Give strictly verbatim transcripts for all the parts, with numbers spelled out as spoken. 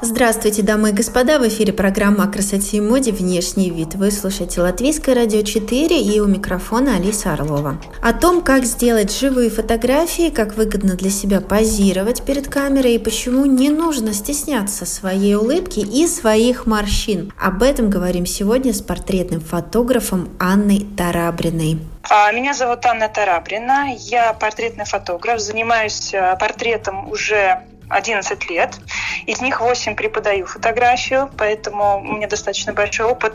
Здравствуйте, дамы и господа! В эфире программа о красоте и моде «Внешний вид». Вы слушаете Латвийское радио четыре и у микрофона Алиса Орлова. О том, как сделать живые фотографии, как выгодно для себя позировать перед камерой и почему не нужно стесняться своей улыбки и своих морщин. Об этом говорим сегодня с портретным фотографом Анной Тарабриной. Меня зовут Анна Тарабрина, я портретный фотограф, занимаюсь портретом уже одиннадцать лет. Из них восемь преподаю фотографию, поэтому у меня достаточно большой опыт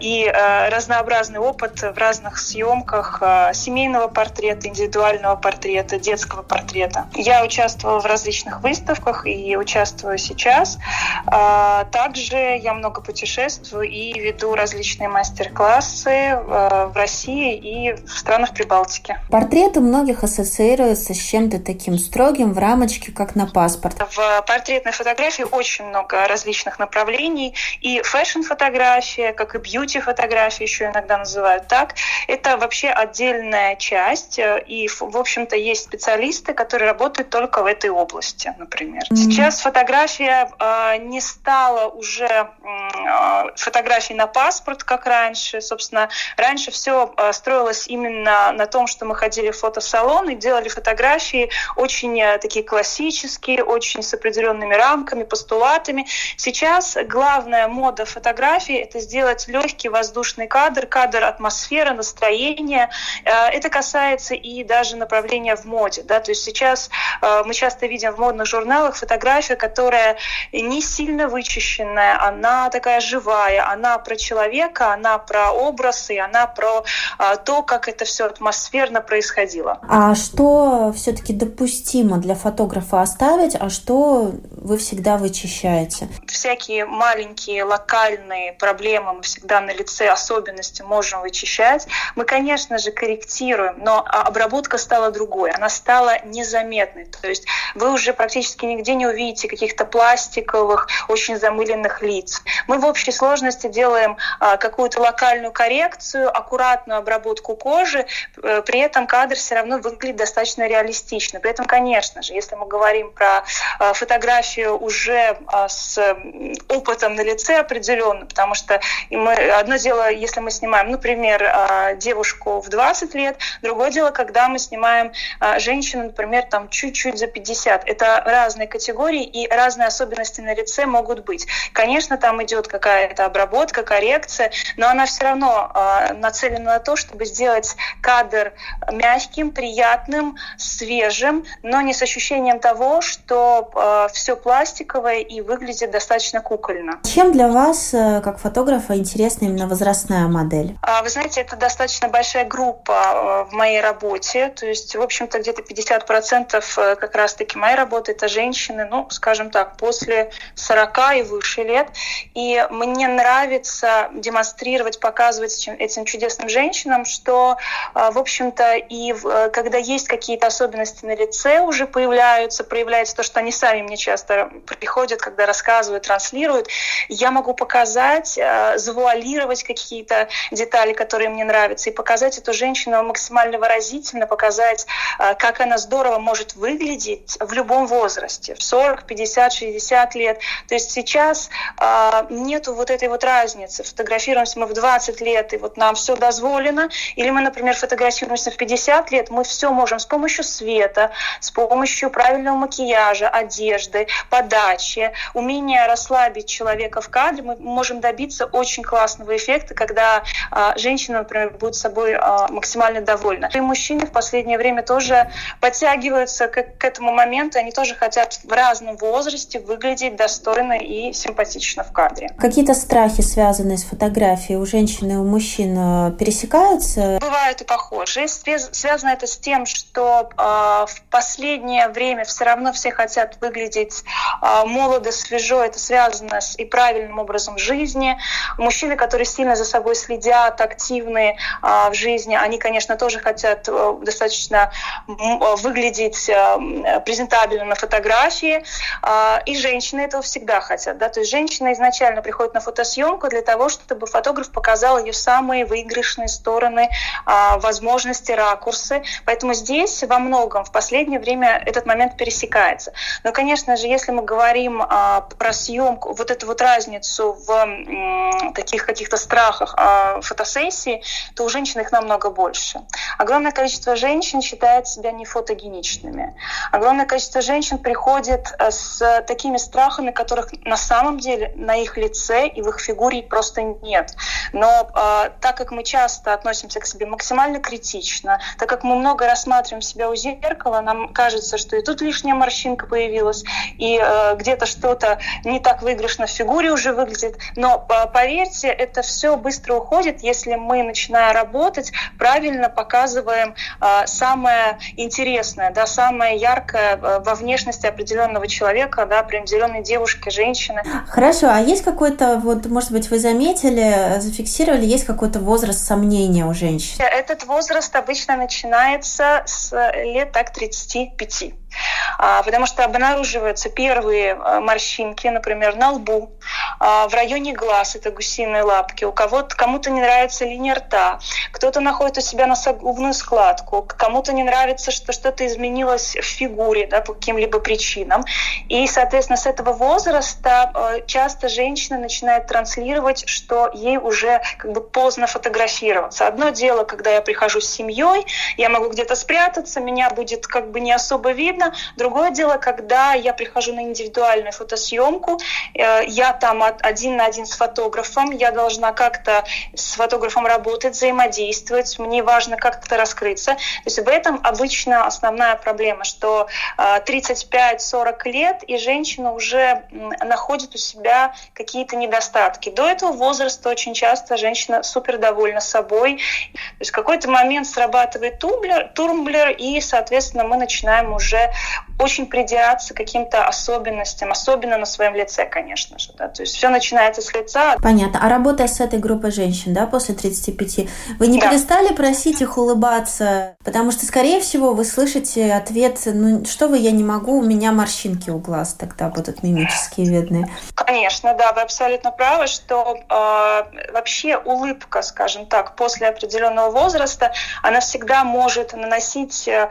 и разнообразный опыт в разных съемках семейного портрета, индивидуального портрета, детского портрета. Я участвовала в различных выставках и участвую сейчас. Также я много путешествую и веду различные мастер-классы в России и в странах Прибалтики. Портреты многих ассоциируются с чем-то таким строгим в рамочке, как на паспорт. В портретной фотографии очень много различных направлений. И фэшн-фотография, как и бьюти-фотография, еще иногда называют так, это вообще отдельная часть. И, в общем-то, есть специалисты, которые работают только в этой области, например. Mm-hmm. Сейчас фотография э, не стала уже э, фотографией на паспорт, как раньше. Собственно, раньше все э, строилось именно на том, что мы ходили в фотосалон и делали фотографии очень э, такие классические, очень с определенными рамками, постулатами. Сейчас главная мода фотографии — это сделать легкий воздушный кадр, кадр атмосферы, настроения. Это касается и даже направления в моде. Да? То есть сейчас мы часто видим в модных журналах фотографию, которая не сильно вычищенная, она такая живая, она про человека, она про образы, она про то, как это все атмосферно происходило. А что все-таки допустимо для фотографа оставить, а что вы всегда вычищаете? Всякие маленькие локальные проблемы мы всегда на лице, особенности можем вычищать. Мы, конечно же, корректируем, но обработка стала другой, она стала незаметной. То есть вы уже практически нигде не увидите каких-то пластиковых, очень замыленных лиц. Мы в общей сложности делаем какую-то локальную коррекцию, аккуратную обработку кожи, при этом кадр все равно выглядит достаточно реалистично. При этом, конечно же, если мы говорим про фотографию уже с опытом на лице определенно, потому что мы, одно дело, если мы снимаем, например, девушку в двадцать лет, другое дело, когда мы снимаем женщину, например, там чуть-чуть за пятьдесят. Это разные категории и разные особенности на лице могут быть. Конечно, там идет какая-то обработка, коррекция, но она все равно нацелена на то, чтобы сделать кадр мягким, приятным, свежим, но не с ощущением того, что все пластиковое и выглядит достаточно кукольно. Чем для вас, как фотографа, интересна именно возрастная модель? Вы знаете, это достаточно большая группа в моей работе. То есть, в общем-то, где-то пятьдесят процентов как раз-таки моей работы — это женщины, ну, скажем так, после сорока и выше лет. И мне нравится демонстрировать, показывать этим чудесным женщинам, что, в общем-то, и когда есть какие-то особенности на лице, уже появляются, проявляется то, что они сами мне часто приходят, когда рассказывают, транслируют, я могу показать, завуалировать какие-то детали, которые мне нравятся, и показать эту женщину максимально выразительно, показать, как она здорово может выглядеть в любом возрасте, в сорок, пятьдесят, шестьдесят лет. То есть сейчас нету вот этой вот разницы. Фотографируемся мы в двадцать лет, и вот нам все дозволено, или мы, например, фотографируемся в пятьдесят лет, мы все можем с помощью света, с помощью правильного макияжа, одежды, подачи, умение расслабить человека в кадре, мы можем добиться очень классного эффекта, когда э, женщина, например, будет собой э, максимально довольна. И мужчины в последнее время тоже подтягиваются к, к этому моменту, они тоже хотят в разном возрасте выглядеть достойно и симпатично в кадре. Какие-то страхи, связанные с фотографией, у женщин и у мужчин пересекаются? Бывают и похожие. Связано это с тем, что э, в последнее время все равно всех хотят выглядеть молодо, свежо, это связано с и правильным образом жизни. Мужчины, которые сильно за собой следят, активны в жизни, они, конечно, тоже хотят достаточно выглядеть презентабельно на фотографии. И женщины этого всегда хотят. Да? То есть женщина изначально приходит на фотосъемку для того, чтобы фотограф показал ее самые выигрышные стороны, возможности, ракурсы. Поэтому здесь во многом в последнее время этот момент пересекается. Но, конечно же, если мы говорим про съемку, вот эту вот разницу в таких каких-то страхах фотосессии, то у женщин их намного больше. Огромное количество женщин считает себя не фотогеничными. Огромное количество женщин приходит с такими страхами, которых на самом деле на их лице и в их фигуре просто нет. Но так как мы часто относимся к себе максимально критично, так как мы много рассматриваем себя у зеркала, нам кажется, что и тут лишняя морщинка появилась, и где-то что-то не так выигрышно в фигуре уже выглядит. Но поверьте, это все быстро уходит, если мы, начиная работать, правильно показываем самое интересное, да, самое яркое во внешности определенного человека, да, при определенной девушке, женщины. Хорошо, а есть какой-то, вот, может быть, вы заметили, зафиксировали, есть какой-то возраст сомнения у женщин? Этот возраст обычно начинается с лет так тридцати пяти. Потому что обнаруживаются первые морщинки, например, на лбу, в районе глаз, это гусиные лапки. У кого-то, кому-то не нравится линия рта, кто-то находит у себя носогубную складку, кому-то не нравится, что что-то изменилось в фигуре, да, по каким-либо причинам. И, соответственно, с этого возраста часто женщина начинает транслировать, что ей уже как бы поздно фотографироваться. Одно дело, когда я прихожу с семьей, я могу где-то спрятаться, меня будет как бы не особо видно. Другое дело, когда я прихожу на индивидуальную фотосъемку, я там один на один с фотографом, я должна как-то с фотографом работать, взаимодействовать, мне важно как-то раскрыться. То есть в этом обычно основная проблема, что тридцать пять сорок лет, и женщина уже находит у себя какие-то недостатки. До этого возраста очень часто женщина супер довольна собой. То есть в какой-то момент срабатывает тумблер, тумблер, и, соответственно, мы начинаем уже очень придираться к каким-то особенностям, особенно на своем лице, конечно же. Да? То есть все начинается с лица. Понятно. А работая с этой группой женщин, да, после тридцати пяти, вы не да. перестали просить их улыбаться? Потому что, скорее всего, вы слышите ответ, ну что вы, я не могу, у меня морщинки у глаз тогда будут мимические видны. Конечно, да, вы абсолютно правы, что э, вообще улыбка, скажем так, после определенного возраста, она всегда может наносить э,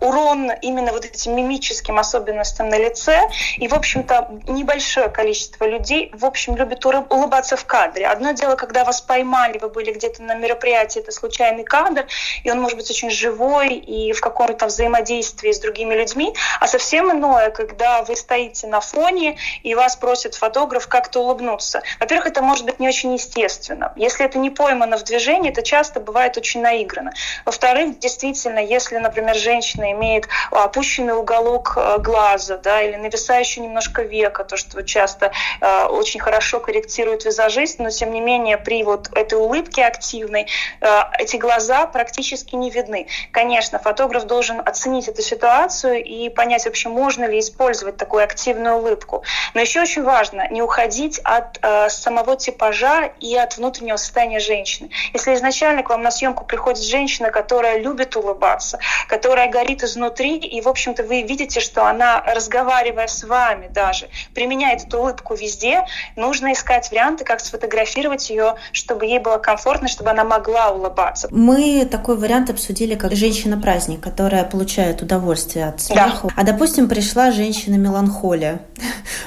урон именно вот этим мимическим особенностям на лице. И, в общем-то, небольшое количество людей, в общем, любят улыбаться в кадре. Одно дело, когда вас поймали, вы были где-то на мероприятии, это случайный кадр, и он может быть очень живой и в каком-то взаимодействии с другими людьми. А совсем иное, когда вы стоите на фоне, и вас просит фотограф как-то улыбнуться. Во-первых, это может быть не очень естественно. Если это не поймано в движении, это часто бывает очень наиграно. Во-вторых, действительно, если, например, женщина имеет опущенный уголок глаза, да, или нависающий немножко века, то, что часто э, очень хорошо корректирует визажист, но, тем не менее, при вот этой улыбке активной э, эти глаза практически не видны. Конечно, фотограф должен оценить эту ситуацию и понять, вообще можно ли использовать такую активную улыбку. Но еще очень важно не уходить от э, самого типажа и от внутреннего состояния женщины. Если изначально к вам на съемку приходит женщина, которая любит улыбаться, которая горит изнутри, и, в общем-то, вы видите, что она, разговаривая с вами даже, применяет эту улыбку везде, нужно искать варианты, как сфотографировать ее, чтобы ей было комфортно, чтобы она могла улыбаться. Мы такой вариант обсудили, как женщина-праздник, которая получает удовольствие от смеха. Да. А, допустим, пришла женщина-меланхолия.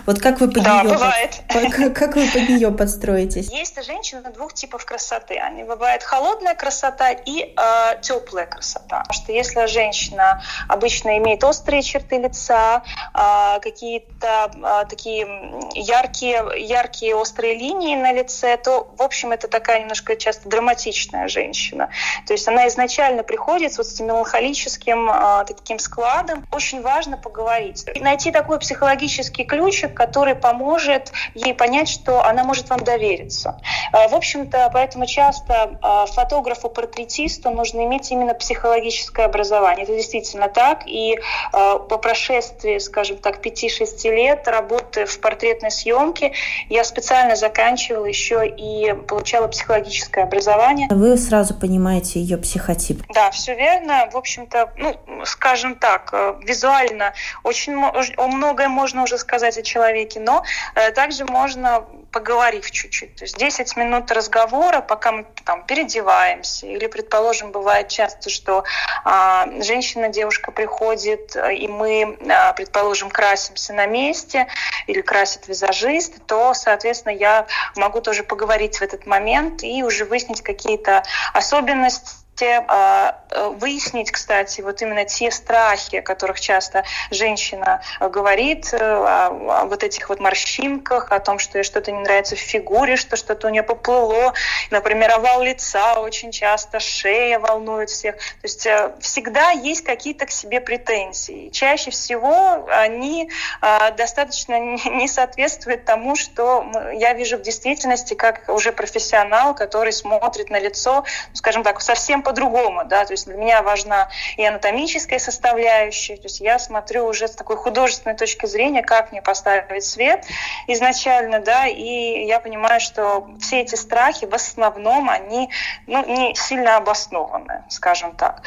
Вот как вы под нее подстроитесь? Есть женщины двух типов красоты. Они бывают холодная красота и теплая красота. Потому что если женщина обычно имеет острые черты лица, какие-то такие яркие, яркие острые линии на лице, то, в общем, это такая немножко часто драматичная женщина. То есть она изначально приходит вот с меланхолическим таким складом. Очень важно поговорить. Найти такой психологический ключик, который поможет ей понять, что она может вам довериться. В общем-то, поэтому часто фотографу-портретисту нужно иметь именно психологическое образование. Это действительно так, и э, по прошествии, скажем так, пяти-шести лет работы в портретной съемке я специально заканчивала еще и получала психологическое образование. Вы сразу понимаете ее психотип? Да, все верно. В общем-то, ну, скажем так, визуально очень многое можно уже сказать о человеке, но также можно, поговорив чуть-чуть, то есть десять минут разговора, пока мы там переодеваемся, или, предположим, бывает часто, что а, женщина, девушка приходит, и мы, а, предположим, красимся на месте, или красит визажист, то, соответственно, я могу тоже поговорить в этот момент и уже выяснить какие-то особенности, выяснить, кстати, вот именно те страхи, о которых часто женщина говорит, о вот этих вот морщинках, о том, что ей что-то не нравится в фигуре, что что-то у нее поплыло, например, овал лица очень часто, шея волнует всех. То есть всегда есть какие-то к себе претензии. Чаще всего они достаточно не соответствуют тому, что я вижу в действительности, как уже профессионал, который смотрит на лицо, скажем так, совсем по-другому, да, то есть для меня важна и анатомическая составляющая, то есть я смотрю уже с такой художественной точки зрения, как мне поставить свет изначально, да, и я понимаю, что все эти страхи в основном, они, ну, не сильно обоснованы, скажем так.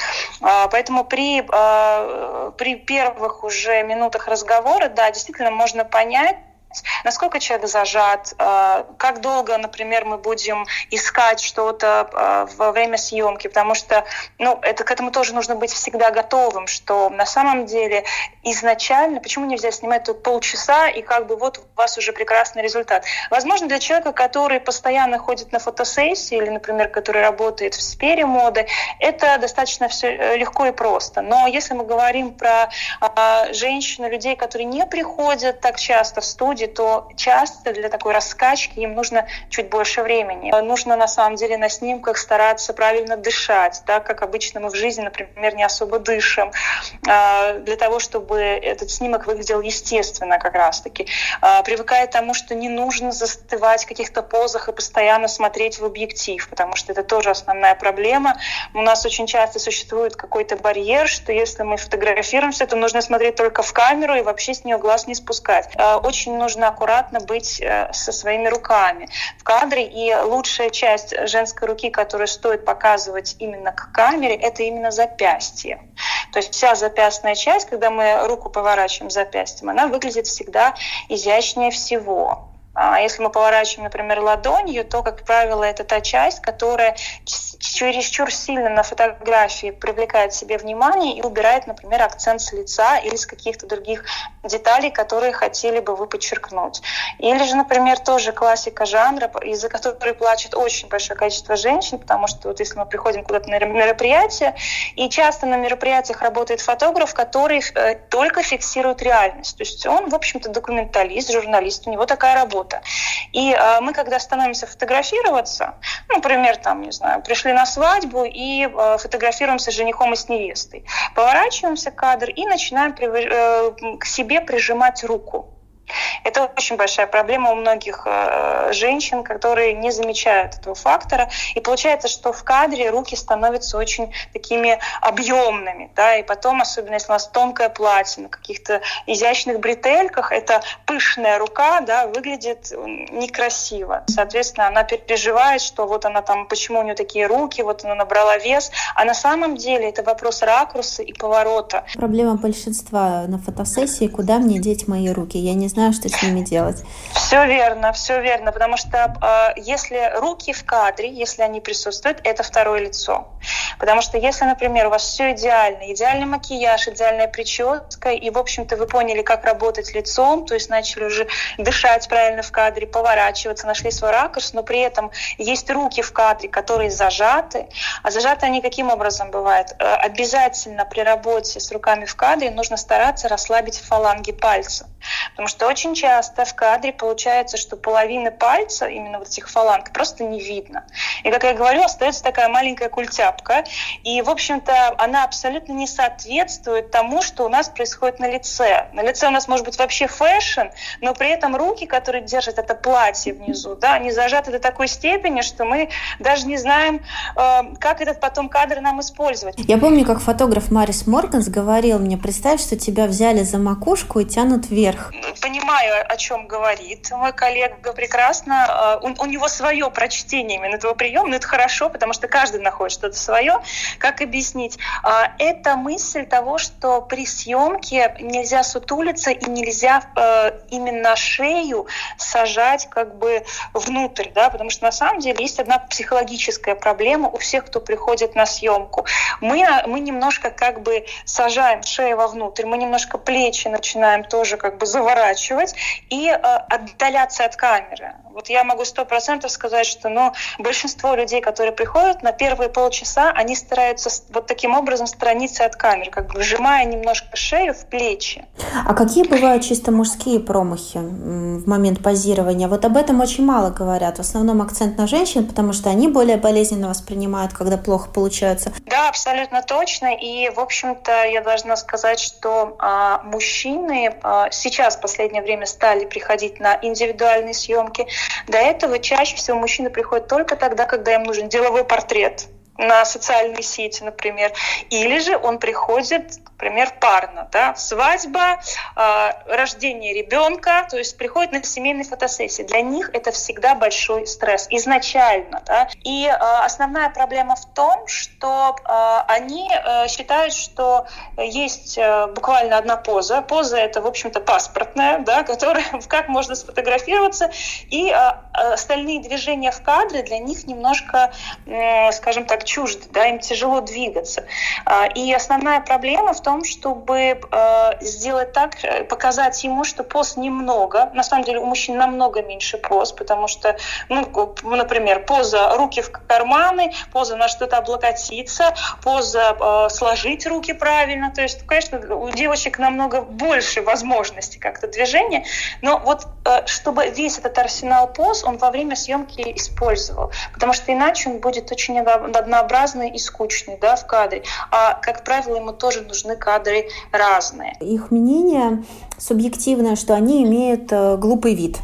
Поэтому при, при первых уже минутах разговора, да, действительно можно понять, насколько человек зажат, как долго, например, мы будем искать что-то во время съемки, потому что, ну, это, к этому тоже нужно быть всегда готовым, что на самом деле изначально, почему нельзя снимать тут полчаса, и как бы вот у вас уже прекрасный результат. Возможно, для человека, который постоянно ходит на фотосессии или, например, который работает в сфере моды, это достаточно все легко и просто. Но если мы говорим про женщин, людей, которые не приходят так часто в студию, то часто для такой раскачки им нужно чуть больше времени. Нужно, на самом деле, на снимках стараться правильно дышать, так как обычно мы в жизни, например, не особо дышим, для того, чтобы этот снимок выглядел естественно как раз-таки. Привыкая к тому, что не нужно застывать в каких-то позах и постоянно смотреть в объектив, потому что это тоже основная проблема. У нас очень часто существует какой-то барьер, что если мы фотографируемся, то нужно смотреть только в камеру и вообще с нее глаз не спускать. Очень нужно нужно аккуратно быть со своими руками в кадре, и лучшая часть женской руки, которую стоит показывать именно к камере, это именно запястье. То есть вся запястная часть, когда мы руку поворачиваем запястьем, она выглядит всегда изящнее всего. Если мы поворачиваем, например, ладонью, то, как правило, это та часть, которая чересчур сильно на фотографии привлекает к себе внимание и убирает, например, акцент с лица или с каких-то других деталей, которые хотели бы вы подчеркнуть. Или же, например, тоже классика жанра, из-за которой плачет очень большое количество женщин, потому что вот если мы приходим куда-то на мероприятие, и часто на мероприятиях работает фотограф, который только фиксирует реальность. То есть он, в общем-то, документалист, журналист, у него такая работа. И э, мы, когда становимся фотографироваться, ну, например, там, не знаю, пришли на свадьбу и э, фотографируемся с женихом и с невестой, поворачиваемся кадр и начинаем при, э, к себе прижимать руку. Это очень большая проблема у многих э, женщин, которые не замечают этого фактора. И получается, что в кадре руки становятся очень такими объемными. Да? И потом, особенно если у нас тонкое платье, на каких-то изящных бретельках, эта пышная рука, да, выглядит некрасиво. Соответственно, она переживает, что вот она там, почему у нее такие руки, вот она набрала вес. А на самом деле это вопрос ракурса и поворота. Проблема большинства на фотосессии: куда мне деть мои руки? Я не знаю, знаю, что с ними делать. Все верно, все верно, потому что э, если руки в кадре, если они присутствуют, это второе лицо. Потому что если, например, у вас все идеально, идеальный макияж, идеальная прическа, и, в общем-то, вы поняли, как работать лицом, то есть начали уже дышать правильно в кадре, поворачиваться, нашли свой ракурс, но при этом есть руки в кадре, которые зажаты. А зажаты они каким образом бывают? Э, обязательно при работе с руками в кадре нужно стараться расслабить фаланги пальцев, потому что очень часто в кадре получается, что половины пальца, именно вот этих фаланг, просто не видно. И, как я говорю, остается такая маленькая культяпка, И, в общем-то, она абсолютно не соответствует тому, что у нас происходит на лице. На лице у нас может быть вообще фэшн, но при этом руки, которые держат это платье внизу, да, они зажаты до такой степени, что мы даже не знаем, как этот потом кадр нам использовать. Я помню, как фотограф Марис Морганс говорил мне: представь, что тебя взяли за макушку и тянут вверх. Понимаю, о чем говорит мой коллега прекрасно. У, у него свое прочтение именно этого приема, но это хорошо, потому что каждый находит что-то свое. Как объяснить? Это мысль того, что при съемке нельзя сутулиться и нельзя именно шею сажать как бы внутрь, да, потому что на самом деле есть одна психологическая проблема у всех, кто приходит на съемку. Мы, мы немножко как бы сажаем шею вовнутрь, мы немножко плечи начинаем тоже как бы заворачивать и э, отдаляться от камеры. Вот я могу сто процентов сказать, что ну, большинство людей, которые приходят на первые полчаса, они стараются вот таким образом сторониться от камеры, как бы вжимая немножко шею в плечи. А какие бывают чисто мужские промахи в момент позирования? Вот об этом очень мало говорят. В основном акцент на женщин, потому что они более болезненно воспринимают, когда плохо получается. Да, абсолютно точно. И, в общем-то, я должна сказать, что а, мужчины а, сейчас в последнее время стали приходить на индивидуальные съемки. До этого чаще всего мужчины приходят только тогда, когда им нужен деловой портрет на социальные сети, например. Или же он приходит, например, парно, да, свадьба, э, рождение ребенка, то есть приходит на семейные фотосессии. Для них это всегда большой стресс изначально, да. И э, основная проблема в том, что э, они э, считают, что есть э, буквально одна поза. Поза — это, в общем-то, паспортная, да, которая, как можно сфотографироваться, и э, остальные движения в кадре для них немножко, э, скажем так, чужды, да, им тяжело двигаться. И основная проблема в том, чтобы сделать так, показать ему, что поз немного. На самом деле у мужчин намного меньше поз, потому что, ну, например, поза руки в карманы, поза на что-то облокотиться, поза сложить руки правильно. То есть, конечно, у девочек намного больше возможностей как-то движения, но вот чтобы весь этот арсенал поз он во время съемки использовал, потому что иначе он будет очень однообразный и скучный, да, в кадре. А, как правило, ему тоже нужны кадры разные. Их мнение субъективное, что они имеют э, глупый вид.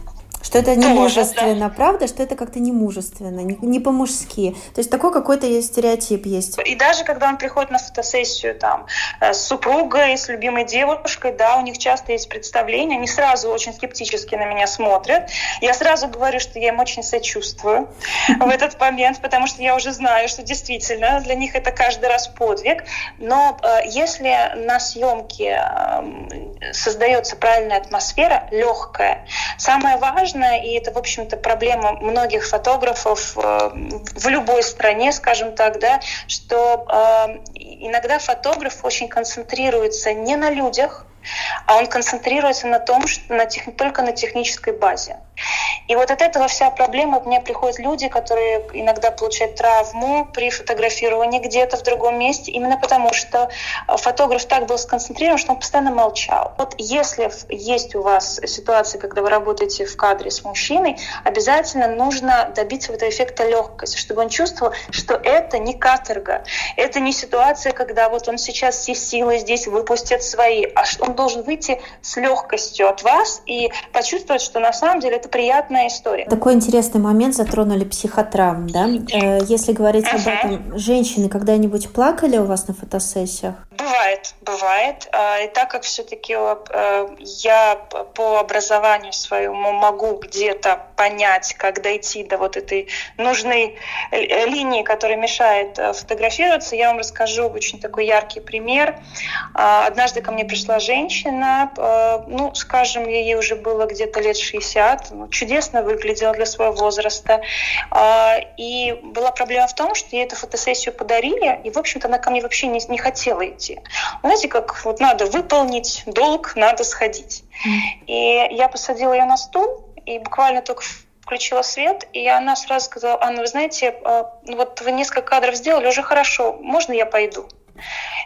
Что это не мужественно, да, правда? Что это как-то не мужественно, не, не по-мужски. То есть такой какой-то есть стереотип есть. И даже когда он приходит на фотосессию там с супругой, с любимой девушкой, да, у них часто есть представления, они сразу очень скептически на меня смотрят. Я сразу говорю, что я им очень сочувствую в этот момент, потому что я уже знаю, что действительно для них это каждый раз подвиг. Но если на съемке создается правильная атмосфера, легкая, самое важное, и это, в общем-то, проблема многих фотографов э, в любой стране, скажем так, да, что э, иногда фотограф очень концентрируется не на людях, а он концентрируется на том, что на тех, только на технической базе. И вот от этого вся проблема. Ко мне приходят люди, которые иногда получают травму при фотографировании где-то в другом месте, именно потому что фотограф так был сконцентрирован, что он постоянно молчал. Вот если есть у вас ситуация, когда вы работаете в кадре с мужчиной, обязательно нужно добиться этого эффекта легкости, чтобы он чувствовал, что это не каторга, это не ситуация, когда вот он сейчас все силы здесь выпустит свои, а он должен выйти с легкостью от вас и почувствовать, что на самом деле это приятная история. Такой интересный момент затронули — психотравм, да? Если говорить ага. об этом, женщины когда-нибудь плакали у вас на фотосессиях? Бывает, бывает. И так как все-таки я по образованию своему могу где-то понять, как дойти до вот этой нужной линии, которая мешает фотографироваться, я вам расскажу очень такой яркий пример. Однажды ко мне пришла женщина, ну, скажем, ей уже было где-то лет шестьдесят, чудесно выглядела для своего возраста. И была проблема в том, что ей эту фотосессию подарили, и, в общем-то, она ко мне вообще не, не хотела идти. Знаете, как вот надо выполнить долг, надо сходить. И я посадила ее на стул, и буквально только включила свет, и она сразу сказала: Анна, вы знаете, вот вы несколько кадров сделали, уже хорошо, можно я пойду?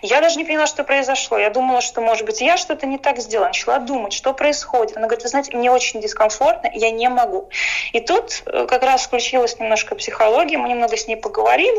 Я даже не поняла, что произошло. Я думала, что, может быть, я что-то не так сделала. Начала думать, что происходит. Она говорит, вы знаете, мне очень дискомфортно, я не могу. И тут как раз включилась немножко психология, мы немного с ней поговорили,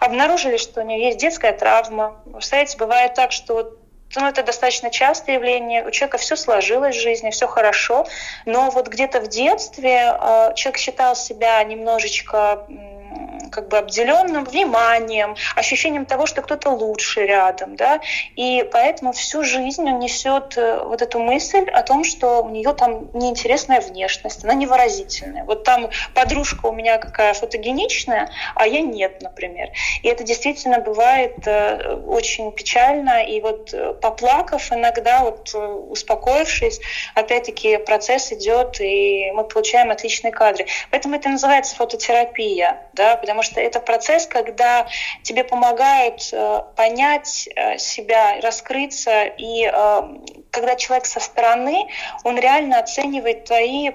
обнаружили, что у нее есть детская травма. Представляете, бывает так, что вот Ну, это достаточно частое явление. У человека все сложилось в жизни, все хорошо. Но вот где-то в детстве э, человек считал себя немножечко м, как бы обделенным вниманием, ощущением того, что кто-то лучше рядом, да. И поэтому всю жизнь он несет вот эту мысль о том, что у нее там неинтересная внешность, она невыразительная. Вот там подружка у меня какая фотогеничная, а я нет, например. И это действительно бывает э, очень печально. И вот поплакав иногда, вот, успокоившись, опять-таки процесс идет, и мы получаем отличные кадры. Поэтому это называется фототерапия, да, потому что это процесс, когда тебе помогают э, понять э, себя, раскрыться, и э, когда человек со стороны, он реально оценивает твои э,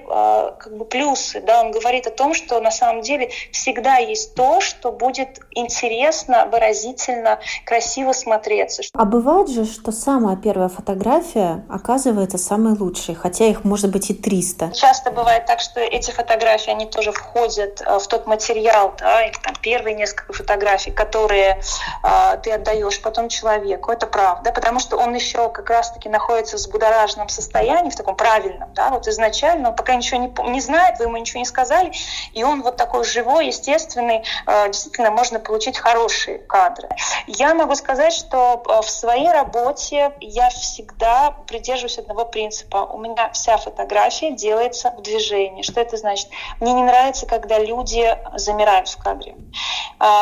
как бы плюсы, да, он говорит о том, что на самом деле всегда есть то, что будет интересно, выразительно, красиво смотреться. А бывает же, что самая первая фотография оказывается самой лучшей, хотя их может быть и триста. Часто бывает так, что эти фотографии, они тоже входят в тот материал, да, и там первые несколько фотографий, которые э, ты отдаешь потом человеку, это правда, потому что он еще как раз-таки находится в взбудораженном состоянии, в таком правильном, да, вот изначально, он пока ничего не, не знает, вы ему ничего не сказали, и он вот такой живой, естественный, э, действительно можно получить хорошие кадры. Я могу сказать, что в своей работе я всегда придерживаюсь одного принципа. У меня вся фотография делается в движении. Что это значит? Мне не нравится, когда люди замирают в кадре.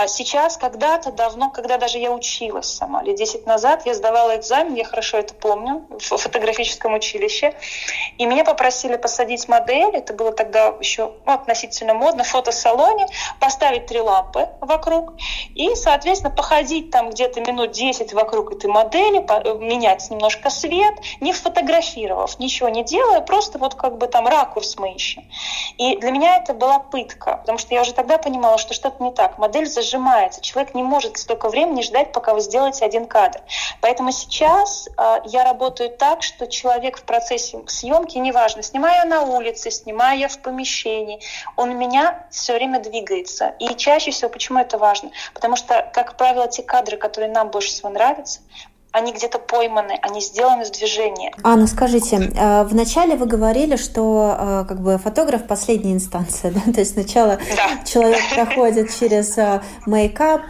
Сейчас, когда-то, давно, когда даже я училась сама, лет десять назад, я сдавала экзамен, я хорошо это помню, в фотографическом училище, и меня попросили посадить модель, это было тогда еще ну, относительно модно, в фотосалоне, поставить три лампы вокруг и, соответственно, походить там где-то минут десять вокруг этой модели, менять немножко свет, не фотографировав, ничего не делая, просто вот как бы там ракурс мы ищем. И для меня это была пытка, потому что я уже тогда понимала, что что-то не так. Модель зажимается, человек не может столько времени ждать, пока вы сделаете один кадр. Поэтому сейчас э, я работаю так, что человек в процессе съемки, неважно, снимаю я на улице, снимаю я в помещении, он у меня все время двигается. И чаще всего, почему это важно? Потому что, как правило, те кадры, которые нам больше всего нравятся, они где-то пойманы, они сделаны в движении. Анна, скажите, вначале вы говорили, что как бы фотограф – последняя инстанция, да? То есть сначала да. человек проходит через мейкап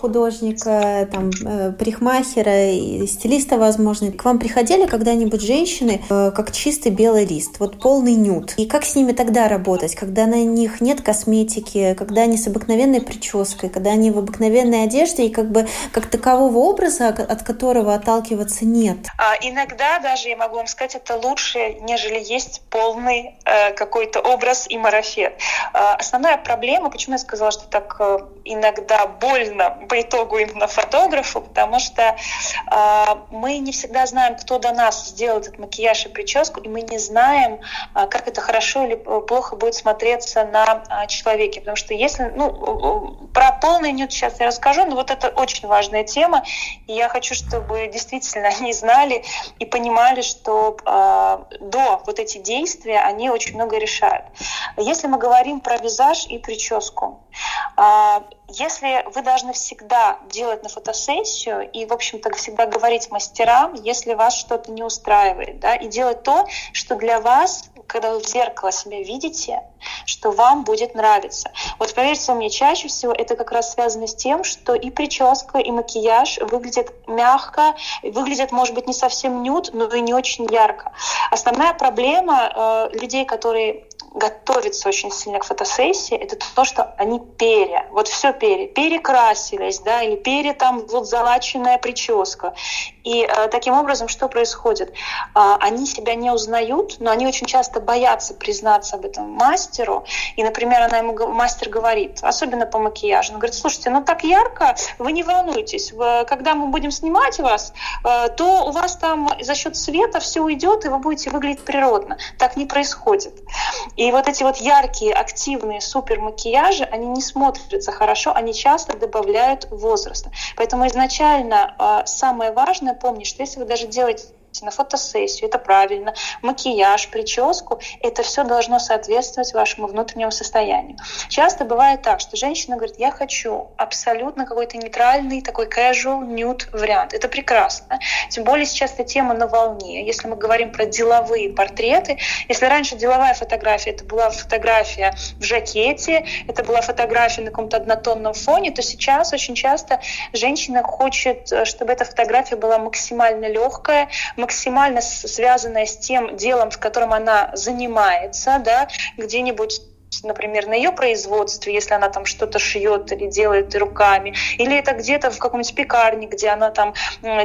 художника, там, парикмахера и стилиста, возможно. К вам приходили когда-нибудь женщины как чистый белый лист, вот полный нюд? И как с ними тогда работать, когда на них нет косметики, когда они с обыкновенной прической, когда они в обыкновенной одежде, и как бы как такового образа, от которого отталкиваться нет? А иногда даже, я могу вам сказать, это лучше, нежели есть полный э, какой-то образ и марафет. Э, основная проблема, почему я сказала, что так э, иногда больно по итогу именно фотографу, потому что э, мы не всегда знаем, кто до нас сделал этот макияж и прическу, и мы не знаем, э, как это хорошо или плохо будет смотреться на э, человеке. Потому что если... Ну, про полный нюд сейчас я расскажу, но вот это очень важная тема, и я хочу, чтобы действительно они знали и понимали, что э, до вот эти действия они очень много решают. Если мы говорим про визаж и прическу, э, если вы должны всегда делать на фотосессию и, в общем-то, всегда говорить мастерам, если вас что-то не устраивает, да, и делать то, что для вас, когда вы в зеркало себя видите, что вам будет нравиться. Вот поверьте мне, чаще всего это как раз связано с тем, что и прическа, и макияж выглядят мягко, выглядят, может быть, не совсем нюд, но и не очень ярко. Основная проблема э, людей, которые готовятся очень сильно к фотосессии, это то, что они пере, вот все пере, перекрасились, да, или пере там вот залаченная прическа. И э, таким образом, что происходит? Э, они себя не узнают, но они очень часто боятся признаться об этом мастеру. И, например, она ему, мастер говорит, особенно по макияжу, она говорит, слушайте, ну так ярко, вы не волнуйтесь, когда мы будем снимать вас, э, то у вас там за счет света все уйдет, и вы будете выглядеть природно. Так не происходит. И вот эти вот яркие, активные супермакияжи, они не смотрятся хорошо, они часто добавляют возраста. Поэтому изначально э, самое важное помни, что если вы даже делаете на фотосессию, это правильно, макияж, прическу, это все должно соответствовать вашему внутреннему состоянию. Часто бывает так, что женщина говорит, я хочу абсолютно какой-то нейтральный, такой casual, nude вариант. Это прекрасно. Тем более сейчас эта тема на волне. Если мы говорим про деловые портреты, если раньше деловая фотография, это была фотография в жакете, это была фотография на каком-то однотонном фоне, то сейчас очень часто женщина хочет, чтобы эта фотография была максимально легкая, максимально связанная с тем делом, с которым она занимается, да, где-нибудь, например, на ее производстве, если она там что-то шьет или делает руками, или это где-то в каком-нибудь пекарне, где она там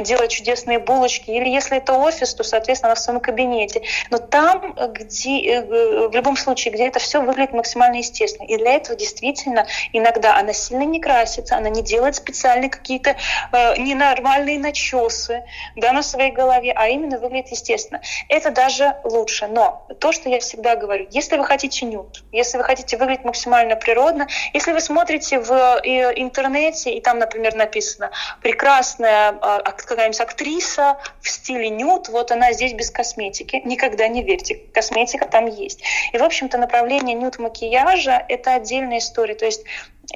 делает чудесные булочки, или если это офис, то, соответственно, она в своем кабинете. Но там, где, в любом случае, где это все выглядит максимально естественно. И для этого действительно иногда она сильно не красится, она не делает специально какие-то э, ненормальные начесы, да, на своей голове, а именно выглядит естественно. Это даже лучше. Но то, что я всегда говорю, если вы хотите нюд, если вы хотите выглядеть максимально природно. Если вы смотрите в интернете, и там, например, написано «прекрасная какая-нибудь актриса в стиле нюд, вот она здесь без косметики». Никогда не верьте, косметика там есть. И, в общем-то, направление нюд-макияжа — это отдельная история. То есть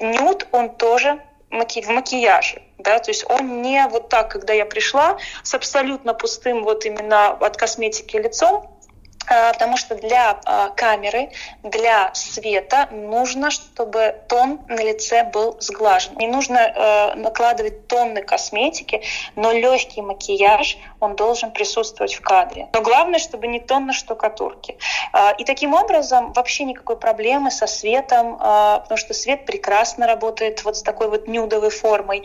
нюд, он тоже маки- в макияже. Да, то есть он не вот так, когда я пришла с абсолютно пустым вот именно от косметики лицом, потому что для камеры, для света нужно, чтобы тон на лице был сглажен. Не нужно накладывать тонны косметики, но легкий макияж, он должен присутствовать в кадре. Но главное, чтобы не тонны штукатурки. И таким образом вообще никакой проблемы со светом, потому что свет прекрасно работает вот с такой вот нюдовой формой.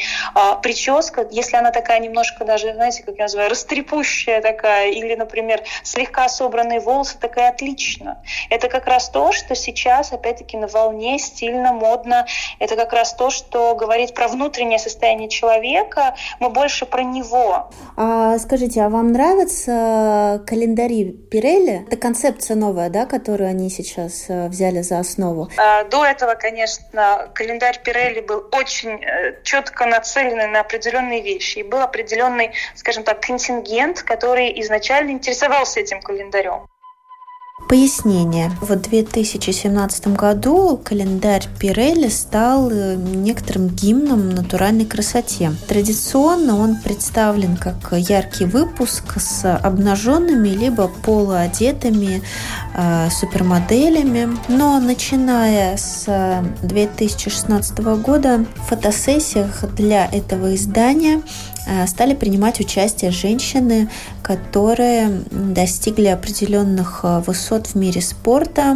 Прическа, если она такая немножко даже, знаете, как я называю, растрепущая такая, или, например, слегка собранные волосы, такая отлично. Это как раз то, что сейчас, опять-таки, на волне, стильно, модно. Это как раз то, что говорит про внутреннее состояние человека, мы больше про него. А, скажите, а вам нравятся календари Пирелли? Это концепция новая, да, которую они сейчас взяли за основу? А, до этого, конечно, календарь Пирелли был очень четко нацеленный на определенные вещи. И был определенный, скажем так, контингент, который изначально интересовался этим календарем. Пояснение. В две тысячи семнадцатом году календарь Пирелли стал некоторым гимном натуральной красоте. Традиционно он представлен как яркий выпуск с обнаженными либо полуодетыми э, супермоделями. Но начиная с две тысячи шестнадцатого года в фотосессиях для этого издания стали принимать участие женщины, которые достигли определенных высот в мире спорта,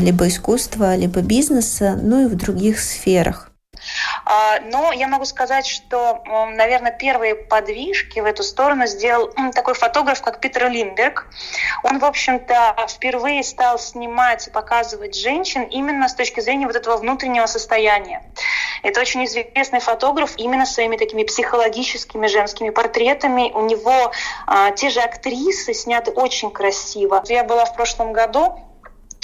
либо искусства, либо бизнеса, ну и в других сферах. Но я могу сказать, что, наверное, первые подвижки в эту сторону сделал такой фотограф, как Питер Линдберг. Он, в общем-то, впервые стал снимать и показывать женщин именно с точки зрения вот этого внутреннего состояния. Это очень известный фотограф именно своими такими психологическими женскими портретами. У него а, те же актрисы сняты очень красиво. Я была в прошлом году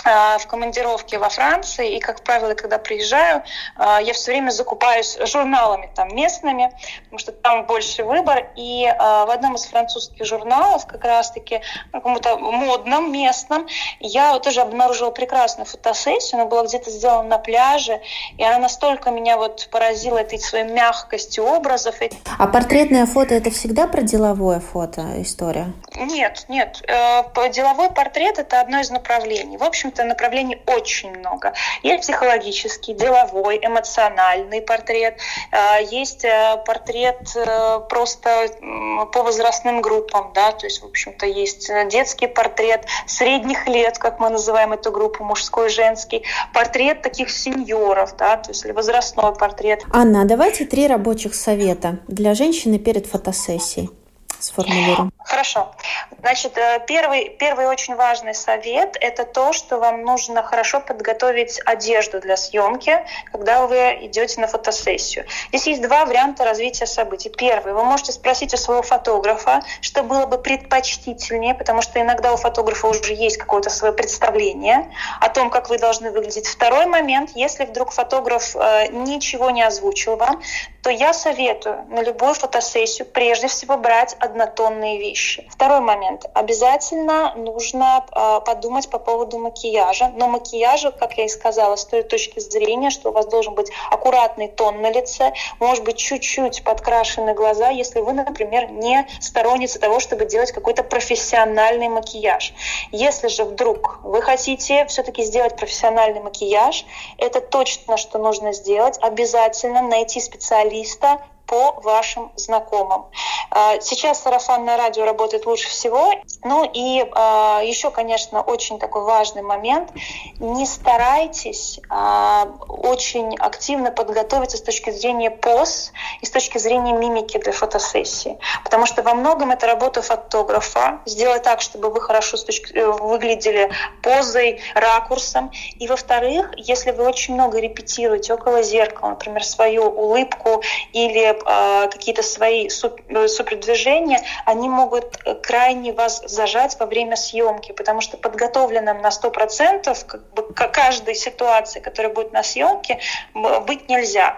в командировке во Франции, и, как правило, когда приезжаю, я все время закупаюсь журналами там местными, потому что там больше выбор, и в одном из французских журналов, как раз-таки каком-то модном, местном, я вот тоже обнаружила прекрасную фотосессию, она была где-то сделана на пляже, и она настолько меня вот поразила этой своей мягкостью образов. А портретное фото — это всегда про деловое фото история? Нет, нет. Деловой портрет — это одно из направлений. В общем, направлений очень много. Есть психологический, деловой, эмоциональный портрет, есть портрет просто по возрастным группам, да, то есть, в общем-то, есть детский портрет средних лет, как мы называем эту группу, мужской, женский, портрет таких сеньоров, да, то есть возрастной портрет. Анна, давайте три рабочих совета для женщины перед фотосессией. сформулируем? Хорошо. Значит, первый, первый очень важный совет – это то, что вам нужно хорошо подготовить одежду для съемки, когда вы идете на фотосессию. Здесь есть два варианта развития событий. Первый – вы можете спросить у своего фотографа, что было бы предпочтительнее, потому что иногда у фотографа уже есть какое-то свое представление о том, как вы должны выглядеть. Второй момент – если вдруг фотограф э, ничего не озвучил вам, то я советую на любую фотосессию прежде всего брать однотонные вещи. Второй момент. Обязательно нужно э, подумать по поводу макияжа. Но макияжа, как я и сказала, с той точки зрения, что у вас должен быть аккуратный тон на лице, может быть, чуть-чуть подкрашены глаза, если вы, например, не сторонница того, чтобы делать какой-то профессиональный макияж. Если же вдруг вы хотите все-таки сделать профессиональный макияж, это точно, что нужно сделать. Обязательно найти специалиста, листа по вашим знакомым. Сейчас сарафанное радио работает лучше всего. Ну и э, еще, конечно, очень такой важный момент. Не старайтесь э, очень активно подготовиться с точки зрения поз и с точки зрения мимики для фотосессии. Потому что во многом это работа фотографа. Сделать так, чтобы вы хорошо с точки, э, выглядели позой, ракурсом. И во-вторых, если вы очень много репетируете около зеркала, например, свою улыбку или э, какие-то свои супер супердвижения, они могут крайне вас зажать во время съемки, потому что подготовленным на сто процентов как бы, к каждой ситуации, которая будет на съемке, быть нельзя.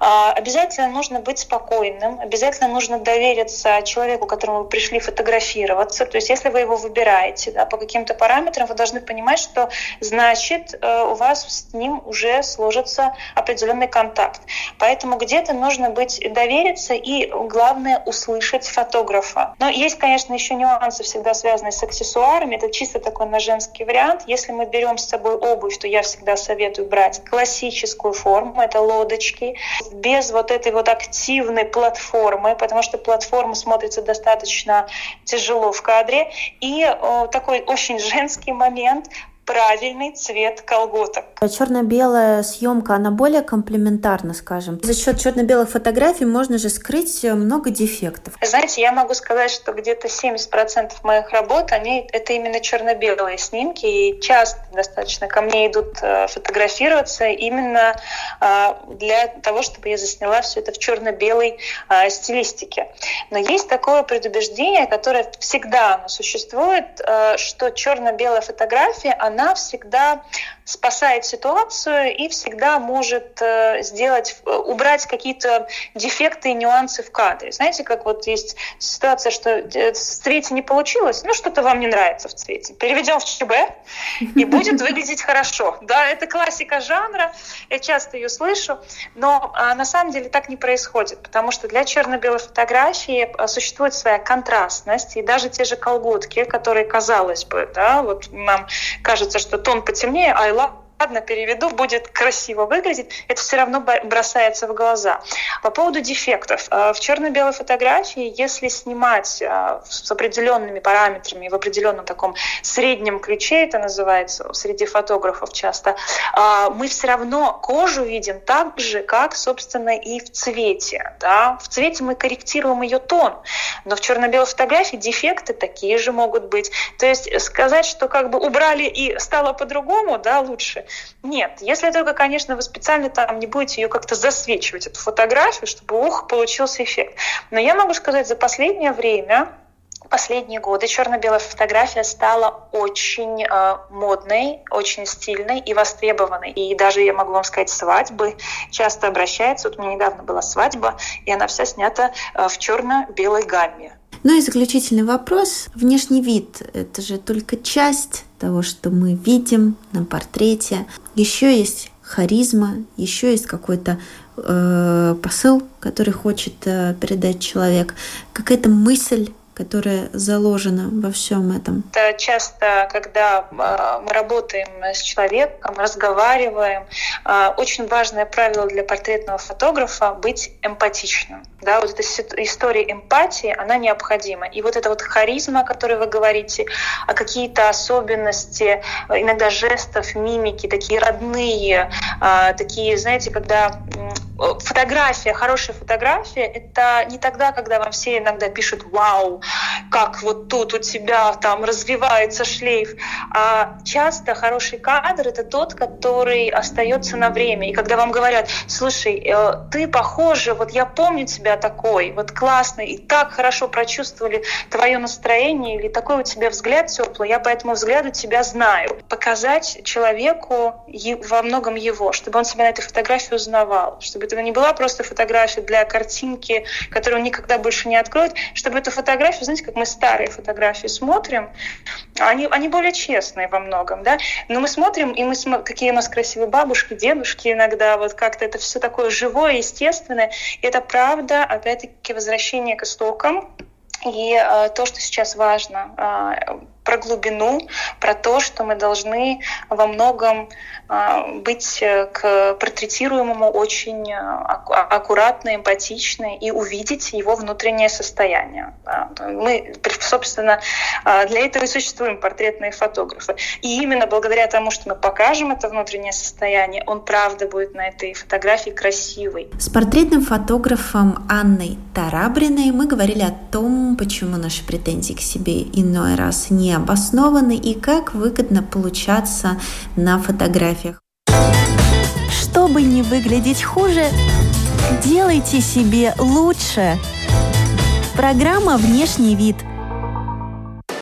Обязательно нужно быть спокойным, обязательно нужно довериться человеку, которому вы пришли фотографироваться. То есть если вы его выбираете, да, по каким-то параметрам, вы должны понимать, что значит у вас с ним уже сложится определенный контакт. Поэтому где-то нужно быть довериться и, главное, услышать фотографа. Но есть, конечно, еще нюансы, всегда связанные с аксессуарами. Это чисто такой на женский вариант. Если мы берем с собой обувь, то я всегда советую брать классическую форму, это лодочки, без вот этой вот активной платформы, потому что платформа смотрится достаточно тяжело в кадре. И о, такой очень женский момент – правильный цвет колготок. Черно-белая съемка, она более комплементарна, скажем. За счет черно-белых фотографий можно же скрыть много дефектов. Знаете, я могу сказать, что где-то семьдесят процентов моих работ, они это именно черно-белые снимки, и часто достаточно ко мне идут фотографироваться именно для того, чтобы я засняла все это в черно-белой стилистике. Но есть такое предубеждение, которое всегда оно существует, что черно-белая фотография, она Она всегда спасает ситуацию и всегда может сделать, убрать какие-то дефекты и нюансы в кадре. Знаете, как вот есть ситуация, что в цвете не получилось, ну что-то вам не нравится в цвете. Переведем в ЧБ и будет выглядеть хорошо. Да, это классика жанра, я часто ее слышу, но на самом деле так не происходит, потому что для черно-белой фотографии существует своя контрастность, и даже те же колготки, которые, казалось бы, да, вот нам кажется, что тон потемнее, а ла, ладно, переведу, будет красиво выглядеть, это все равно бросается в глаза. По поводу дефектов. В черно-белой фотографии, если снимать с определенными параметрами, в определенном таком среднем ключе, это называется, среди фотографов часто, мы все равно кожу видим так же, как, собственно, и в цвете. Да? В цвете мы корректируем ее тон, но в черно-белой фотографии дефекты такие же могут быть. То есть сказать, что как бы убрали и стало по-другому, да, лучше. Нет, если только, конечно, вы специально там не будете ее как-то засвечивать, эту фотографию, чтобы, ух, получился эффект. Но я могу сказать, за последнее время, последние годы черно-белая фотография стала очень э, модной, очень стильной и востребованной. И даже, я могу вам сказать, свадьбы часто обращаются. Вот у меня недавно была свадьба, и она вся снята э, в черно-белой гамме. Ну и заключительный вопрос. Внешний вид – это же только часть того, что мы видим на портрете. Еще есть харизма, еще есть какой-то э, посыл, который хочет э, передать человек, какая-то мысль, которая заложена во всем этом. Это часто, когда мы работаем с человеком, разговариваем, очень важное правило для портретного фотографа — быть эмпатичным. Да, вот эта история эмпатии, она необходима. И вот эта вот харизма, о которой вы говорите, а какие-то особенности, иногда жестов, мимики, такие родные, такие, знаете, когда фотография, хорошая фотография, это не тогда, когда вам все иногда пишут: «Вау, как вот тут у тебя там развивается шлейф». А часто хороший кадр — это тот, который остается на время. И когда вам говорят: «Слушай, ты похожа, вот я помню тебя такой, вот классный, и так хорошо прочувствовали твое настроение, или такой у тебя взгляд теплый, я по этому взгляду тебя знаю». Показать человеку во многом его, чтобы он себя на этой фотографии узнавал, чтобы это не была просто фотография для картинки, которую он никогда больше не откроет, чтобы эту фотографию, знаете, как мы старые фотографии смотрим, они, они более честные во многом, да, но мы смотрим, и мы смотрим, какие у нас красивые бабушки, дедушки иногда, вот как-то это все такое живое, естественное, и это правда, опять-таки, возвращение к истокам, и э, то, что сейчас важно, э, про глубину, про то, что мы должны во многом э, быть к портретируемому очень аккуратны, эмпатичны и увидеть его внутреннее состояние. Мы, собственно, для этого и существуем, портретные фотографы. И именно благодаря тому, что мы покажем это внутреннее состояние, он правда будет на этой фотографии красивый. С портретным фотографом Анной Тарабриной мы говорили о том, почему наши претензии к себе иной раз не обоснованы и как выгодно получаться на фотографиях. Чтобы не выглядеть хуже, делайте себе лучше. Программа «Внешний вид».